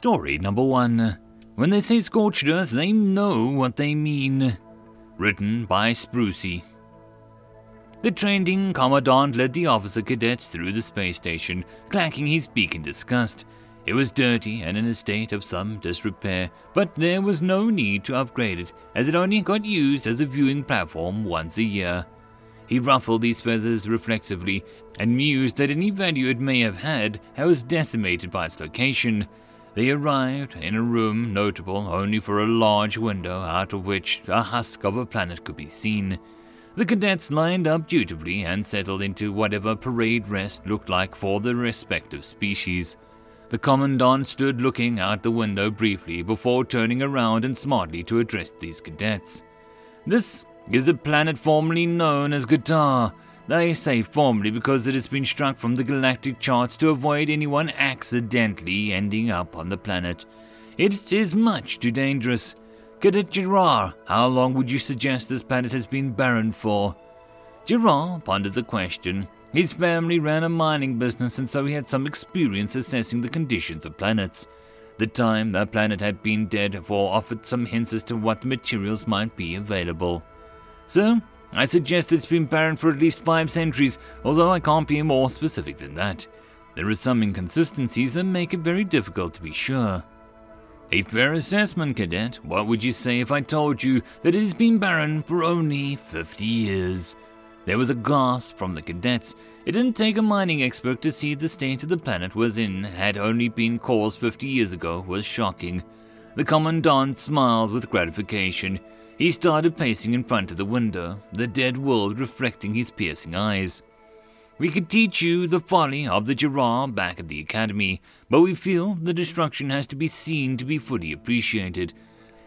Story number 1. When they say scorched earth, they know what they mean. Written by Sprucey. The training commandant led the officer cadets through the space station, clacking his beak in disgust. It was dirty and in a state of some disrepair, but there was no need to upgrade it, as it only got used as a viewing platform once a year. He ruffled his feathers reflexively and mused that any value it may have had was decimated by its location. They arrived in a room notable only for a large window out of which a husk of a planet could be seen. The cadets lined up dutifully and settled into whatever parade rest looked like for their respective species. The commandant stood looking out the window briefly before turning around and smartly to address these cadets. "This is a planet formerly known as Guitar. They say formerly because it has been struck from the galactic charts to avoid anyone accidentally ending up on the planet. It is much too dangerous. Cadet Jiraar, how long would you suggest this planet has been barren for?" Jiraar pondered the question. His family ran a mining business, and so he had some experience assessing the conditions of planets. The time that planet had been dead for offered some hints as to what materials might be available. "So, I suggest it's been barren for at least 5 centuries, although I can't be more specific than that. There are some inconsistencies that make it very difficult to be sure." "A fair assessment, cadet. What would you say if I told you that it has been barren for only 50 years? There was a gasp from the cadets. It didn't take a mining expert to see the state the planet was in had only been caused 50 years ago was shocking. The commandant smiled with gratification. He started pacing in front of the window, the dead world reflecting his piercing eyes. "We could teach you the folly of the Jiraar back at the academy, but we feel the destruction has to be seen to be fully appreciated.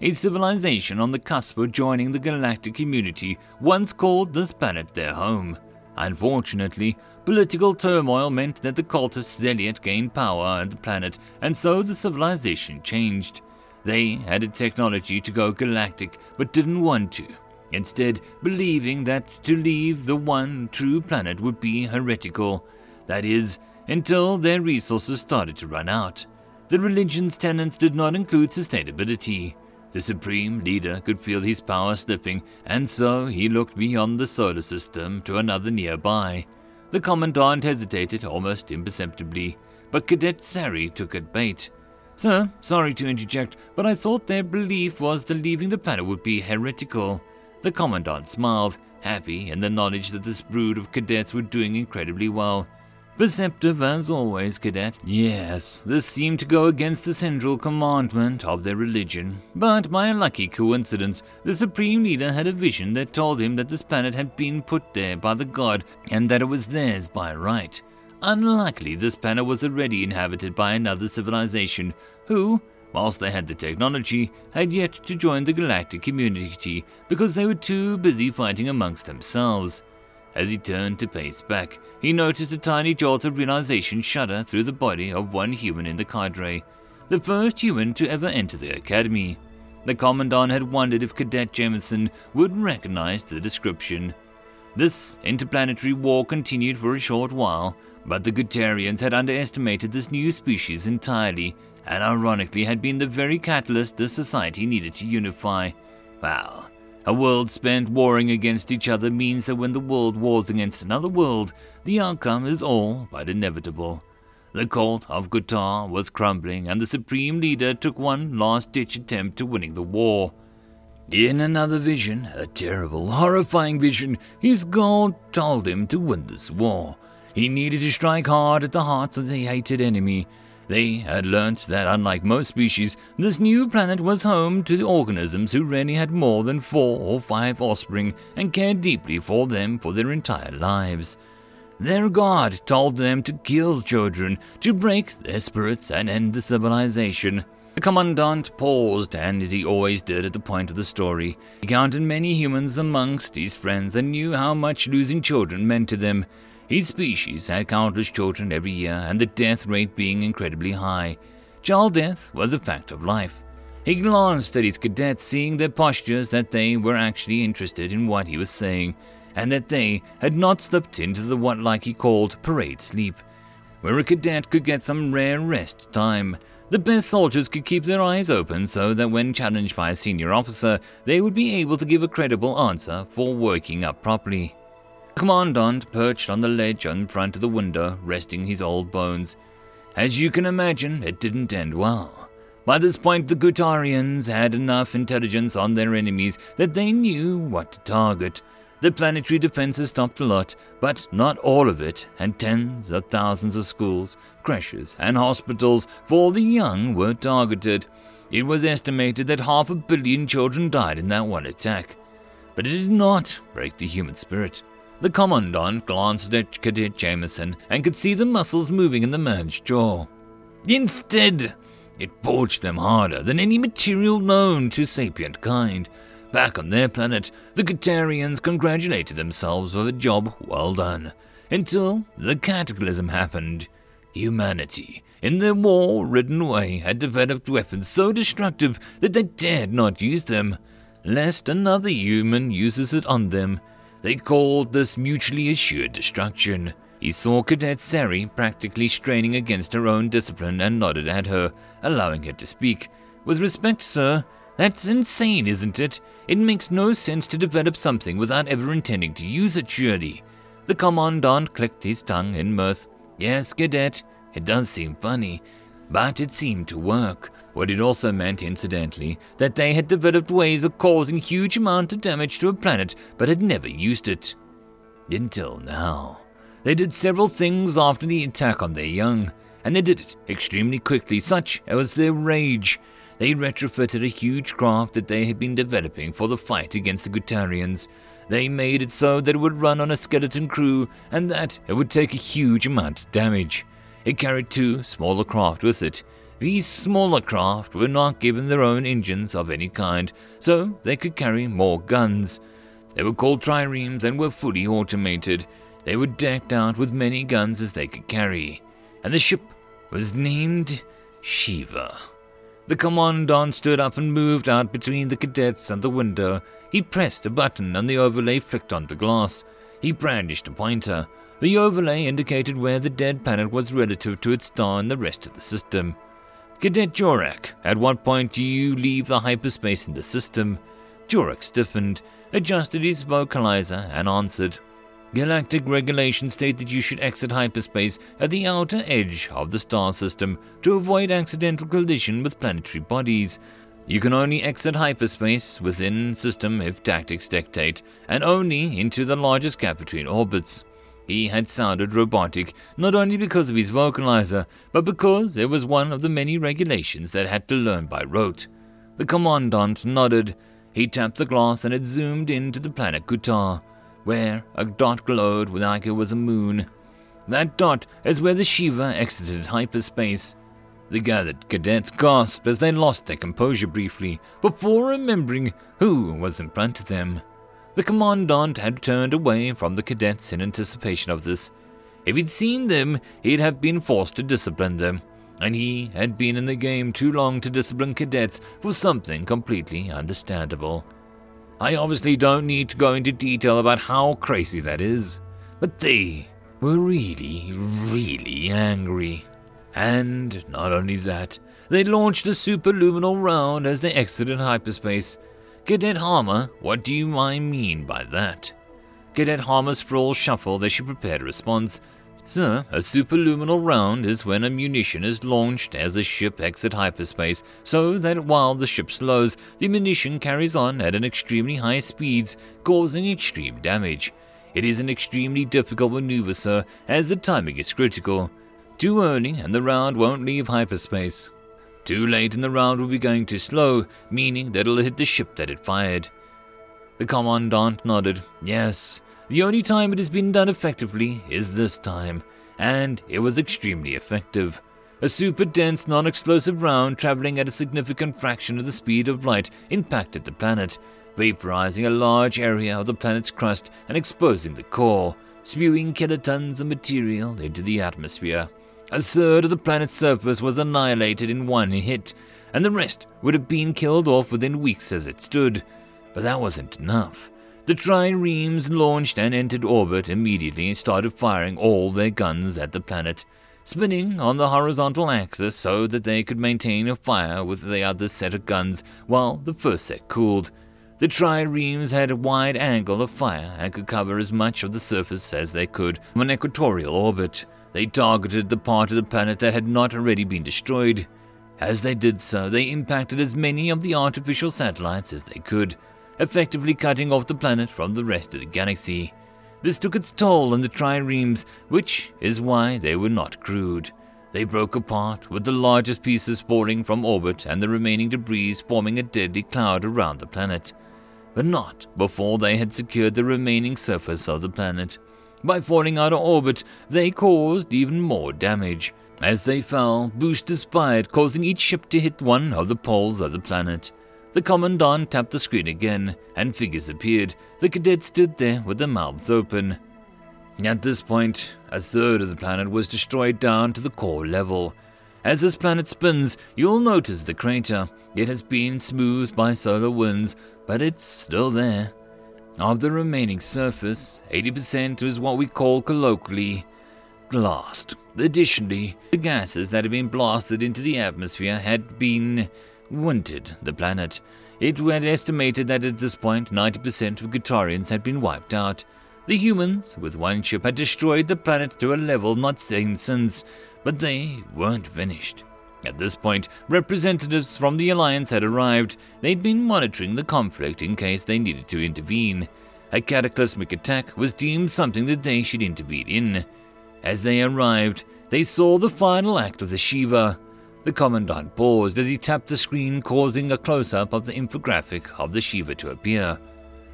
A civilization on the cusp of joining the galactic community once called this planet their home. Unfortunately, political turmoil meant that the cultist Zeliot gained power on the planet, and so the civilization changed. They had a technology to go galactic, but didn't want to, instead believing that to leave the one true planet would be heretical. That is, until their resources started to run out. The religion's tenets did not include sustainability. The supreme leader could feel his power slipping, and so he looked beyond the solar system to another nearby." The commandant hesitated almost imperceptibly, but Cadet Sari took at bait. "Sir, sorry to interject, but I thought their belief was that leaving the planet would be heretical." The commandant smiled, happy in the knowledge that this brood of cadets were doing incredibly well. "Perceptive as always, cadet. Yes, this seemed to go against the central commandment of their religion. But by a lucky coincidence, the supreme leader had a vision that told him that this planet had been put there by the god and that it was theirs by right. Unlikely this planet was already inhabited by another civilization who, whilst they had the technology, had yet to join the galactic community because they were too busy fighting amongst themselves." As he turned to pace back, he noticed a tiny jolt of realization shudder through the body of one human in the cadre, the first human to ever enter the academy. The commandant had wondered if Cadet Jameson would recognize the description. This interplanetary war continued for a short while, but the Gutarians had underestimated this new species entirely, and ironically had been the very catalyst this society needed to unify. Well, a world spent warring against each other means that when the world wars against another world, the outcome is all but inevitable. The cult of Guitar was crumbling, and the supreme leader took one last-ditch attempt to winning the war. In another vision, a terrible, horrifying vision, his god told him to win this war. He needed to strike hard at the hearts of the hated enemy. They had learnt that, unlike most species, this new planet was home to organisms who rarely had more than 4 or 5 offspring and cared deeply for them for their entire lives. Their god told them to kill children, to break their spirits and end the civilization. The commandant paused, and as he always did at the point of the story, he counted many humans amongst his friends and knew how much losing children meant to them. His species had countless children every year, and the death rate being incredibly high. Child death was a fact of life. He glanced at his cadets, seeing their postures that they were actually interested in what he was saying, and that they had not slipped into the what he called parade sleep, where a cadet could get some rare rest time. The best soldiers could keep their eyes open so that when challenged by a senior officer, they would be able to give a credible answer for working up properly. The commandant perched on the ledge in front of the window, resting his old bones. As you can imagine, it didn't end well. By this point, the Gutarians had enough intelligence on their enemies that they knew what to target. The planetary defenses stopped a lot, but not all of it, and tens of thousands of schools, creches, and hospitals for the young were targeted. It was estimated that 500 million children died in that one attack. But it did not break the human spirit. The commandant glanced at Cadet Jameson and could see the muscles moving in the man's jaw. Instead, it forged them harder than any material known to sapient kind. Back on their planet, the Ketarians congratulated themselves for a job well done, until the cataclysm happened. Humanity, in their war-ridden way, had developed weapons so destructive that they dared not use them, lest another human uses it on them. They called this mutually assured destruction. He saw Cadet Sari practically straining against her own discipline and nodded at her, allowing her to speak. With respect, sir, that's insane, isn't it? It makes no sense to develop something without ever intending to use it, surely. The commandant clicked his tongue in mirth. Yes, Cadet, it does seem funny, but it seemed to work. What it also meant, incidentally, that they had developed ways of causing huge amounts of damage to a planet, but had never used it. Until now. They did several things after the attack on their young, and they did it extremely quickly, such was their rage. They retrofitted a huge craft that they had been developing for the fight against the Gutarians. They made it so that it would run on a skeleton crew, and that it would take a huge amount of damage. It carried two smaller craft with it. These smaller craft were not given their own engines of any kind, so they could carry more guns. They were called triremes and were fully automated. They were decked out with many guns as they could carry, and the ship was named Shiva. The commandant stood up and moved out between the cadets and the window. He pressed a button and the overlay flicked onto glass. He brandished a pointer. The overlay indicated where the dead planet was relative to its star and the rest of the system. Cadet Jorak, at what point do you leave the hyperspace in the system? Jorak stiffened, adjusted his vocalizer, and answered, Galactic regulations state that you should exit hyperspace at the outer edge of the star system to avoid accidental collision with planetary bodies. You can only exit hyperspace within system if tactics dictate, and only into the largest gap between orbits. He had sounded robotic, not only because of his vocalizer, but because it was one of the many regulations that had to learn by rote. The commandant nodded. He tapped the glass and it zoomed into the planet Kuta, where a dot glowed like it was a moon. That dot is where the Shiva exited hyperspace. The gathered cadets gasped as they lost their composure briefly, before remembering who was in front of them. The commandant had turned away from the cadets in anticipation of this. If he'd seen them, he'd have been forced to discipline them, and he had been in the game too long to discipline cadets for something completely understandable. I obviously don't need to go into detail about how crazy that is, but they were really, really angry. And not only that, they launched a superluminal round as they exited hyperspace. Cadet Harmer, what do I mean by that? Cadet Harmer's sprawl shuffled as she prepared a response. Sir, a superluminal round is when a munition is launched as a ship exits hyperspace, so that while the ship slows, the munition carries on at an extremely high speeds, causing extreme damage. It is an extremely difficult maneuver, sir, as the timing is critical. Too early and the round won't leave hyperspace. Too late and the round will be going too slow, meaning that it'll hit the ship that it fired. The commandant nodded. Yes. The only time it has been done effectively is this time, and it was extremely effective. A super dense, non-explosive round traveling at a significant fraction of the speed of light impacted the planet, vaporizing a large area of the planet's crust and exposing the core, spewing kilotons of material into the atmosphere. A third of the planet's surface was annihilated in one hit, and the rest would have been killed off within weeks as it stood. But that wasn't enough. The triremes launched and entered orbit immediately and started firing all their guns at the planet. spinning on the horizontal axis so that they could maintain a fire with the other set of guns while the first set cooled. The triremes had a wide angle of fire and could cover as much of the surface as they could from an equatorial orbit. They targeted the part of the planet that had not already been destroyed. As they did so, they impacted as many of the artificial satellites as they could, effectively cutting off the planet from the rest of the galaxy. This took its toll on the triremes, which is why they were not crewed. They broke apart, with the largest pieces falling from orbit and the remaining debris forming a deadly cloud around the planet. But not before they had secured the remaining surface of the planet. By falling out of orbit, they caused even more damage. As they fell, boosters fired, causing each ship to hit one of the poles of the planet. The commandant tapped the screen again, and figures appeared. The cadets stood there with their mouths open. At this point, a third of the planet was destroyed down to the core level. As this planet spins, you'll notice the crater. It has been smoothed by solar winds, but it's still there. Of the remaining surface, 80% is what we call colloquially blast. Additionally, the gases that had been blasted into the atmosphere had been wintered the planet. It was estimated that at this point, 90% of Gutarians had been wiped out. The humans, with one ship, had destroyed the planet to a level not seen since, but they weren't finished. At this point, representatives from the Alliance had arrived. They'd been monitoring the conflict in case they needed to intervene. A cataclysmic attack was deemed something that they should intervene in. As they arrived, they saw the final act of the Shiva. The commandant paused as he tapped the screen, causing a close-up of the infographic of the Shiva to appear.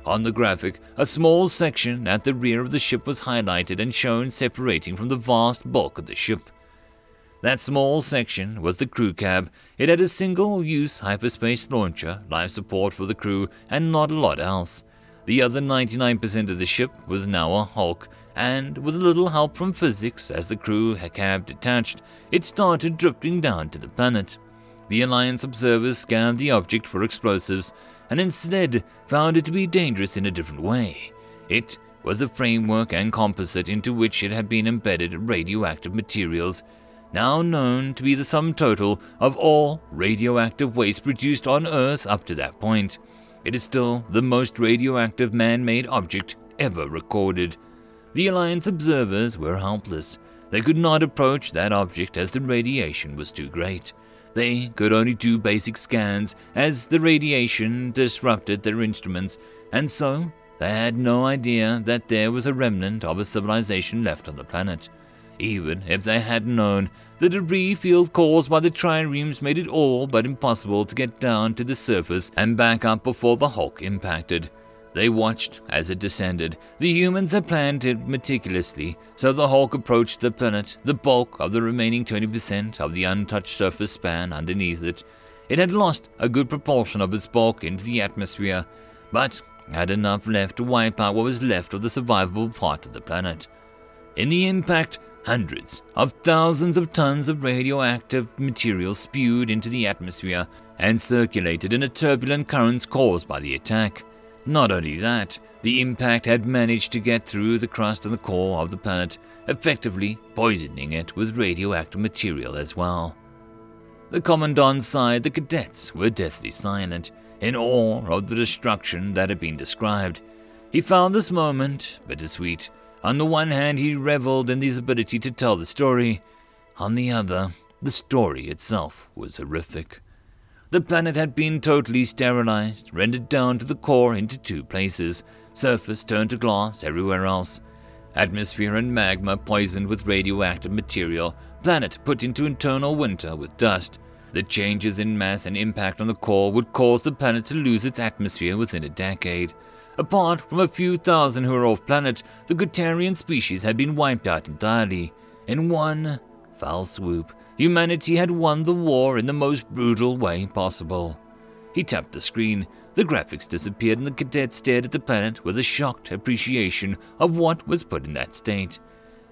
On the graphic, a small section at the rear of the ship was highlighted and shown separating from the vast bulk of the ship. That small section was the crew cab. It had a single-use hyperspace launcher, life support for the crew, and not a lot else. The other 99% of the ship was now a hulk, and with a little help from physics as the crew cab detached, it started drifting down to the planet. The Alliance observers scanned the object for explosives, and instead found it to be dangerous in a different way. It was a framework and composite into which it had been embedded radioactive materials, now known to be the sum total of all radioactive waste produced on Earth up to that point. It is still the most radioactive man-made object ever recorded. The Alliance observers were helpless. They could not approach that object as the radiation was too great. They could only do basic scans as the radiation disrupted their instruments, and so they had no idea that there was a remnant of a civilization left on the planet. Even if they had known, the debris field caused by the triremes made it all but impossible to get down to the surface and back up before the Hulk impacted. They watched as it descended. The humans had planned it meticulously, so the Hulk approached the planet, the bulk of the remaining 20% of the untouched surface span underneath it. It had lost a good proportion of its bulk into the atmosphere, but had enough left to wipe out what was left of the survivable part of the planet. In the impact, hundreds of thousands of tons of radioactive material spewed into the atmosphere and circulated in a turbulent currents caused by the attack. Not only that, the impact had managed to get through the crust and the core of the planet, effectively poisoning it with radioactive material as well. The commandant's side, the cadets were deathly silent, in awe of the destruction that had been described. He found this moment bittersweet. On the one hand, he reveled in his ability to tell the story. On the other, the story itself was horrific. The planet had been totally sterilized, rendered down to the core into two places, surface turned to glass everywhere else. Atmosphere and magma poisoned with radioactive material, planet put into eternal winter with dust. The changes in mass and impact on the core would cause the planet to lose its atmosphere within a decade. Apart from a few thousand who were off-planet, the Gutarian species had been wiped out entirely. In one foul swoop, humanity had won the war in the most brutal way possible. He tapped the screen. The graphics disappeared and the cadets stared at the planet with a shocked appreciation of what was put in that state.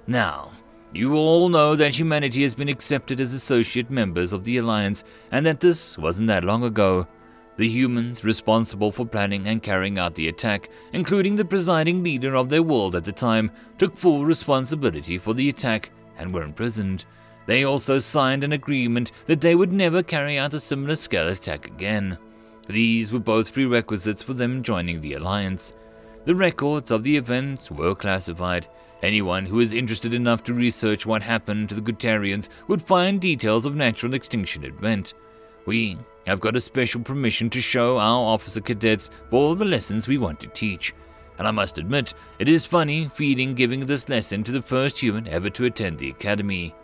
Now, you all know that humanity has been accepted as associate members of the Alliance and that this wasn't that long ago. The humans responsible for planning and carrying out the attack, including the presiding leader of their world at the time, took full responsibility for the attack and were imprisoned. They also signed an agreement that they would never carry out a similar scale attack again. These were both prerequisites for them joining the Alliance. The records of the events were classified. Anyone who was interested enough to research what happened to the Gutarians would find details of natural extinction event. We have got a special permission to show our officer cadets all the lessons we want to teach. And I must admit, it is funny feeling giving this lesson to the first human ever to attend the academy.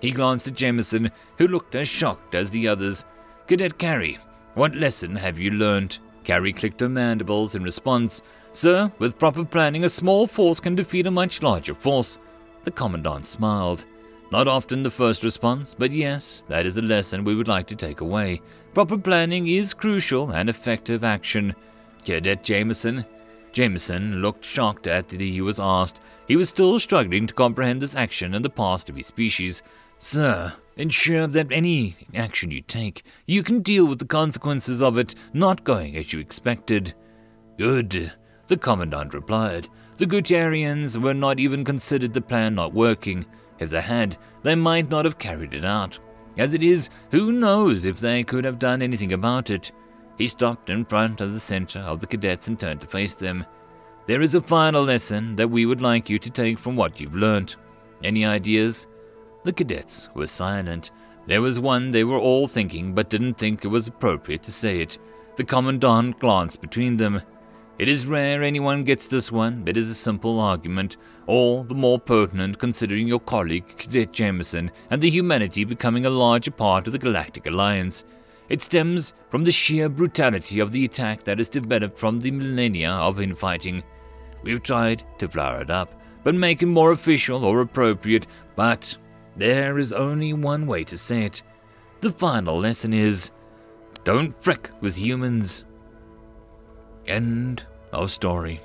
He glanced at Jameson, who looked as shocked as the others. Cadet Carrie, what lesson have you learned? Carrie clicked her mandibles in response. Sir, with proper planning, a small force can defeat a much larger force. The Commandant smiled. Not often the first response, but yes, that is a lesson we would like to take away. Proper planning is crucial and effective action. Cadet Jameson. Jameson looked shocked at that he was asked. He was still struggling to comprehend this action and the past of his species. Sir, ensure that any action you take, you can deal with the consequences of it not going as you expected. Good, the Commandant replied. The Gutarians were not even considered the plan not working. If they had, they might not have carried it out. As it is, who knows if they could have done anything about it. He stopped in front of the center of the cadets and turned to face them. There is a final lesson that we would like you to take from what you've learnt. Any ideas? The cadets were silent. There was one they were all thinking but didn't think it was appropriate to say it. The Commandant glanced between them. It is rare anyone gets this one, but it is a simple argument, all the more pertinent considering your colleague Cadet Jameson and the humanity becoming a larger part of the Galactic Alliance. It stems from the sheer brutality of the attack that is developed from the millennia of infighting. We've tried to flower it up, but make it more official or appropriate, but there is only one way to say it. The final lesson is, don't frick with humans. End of story.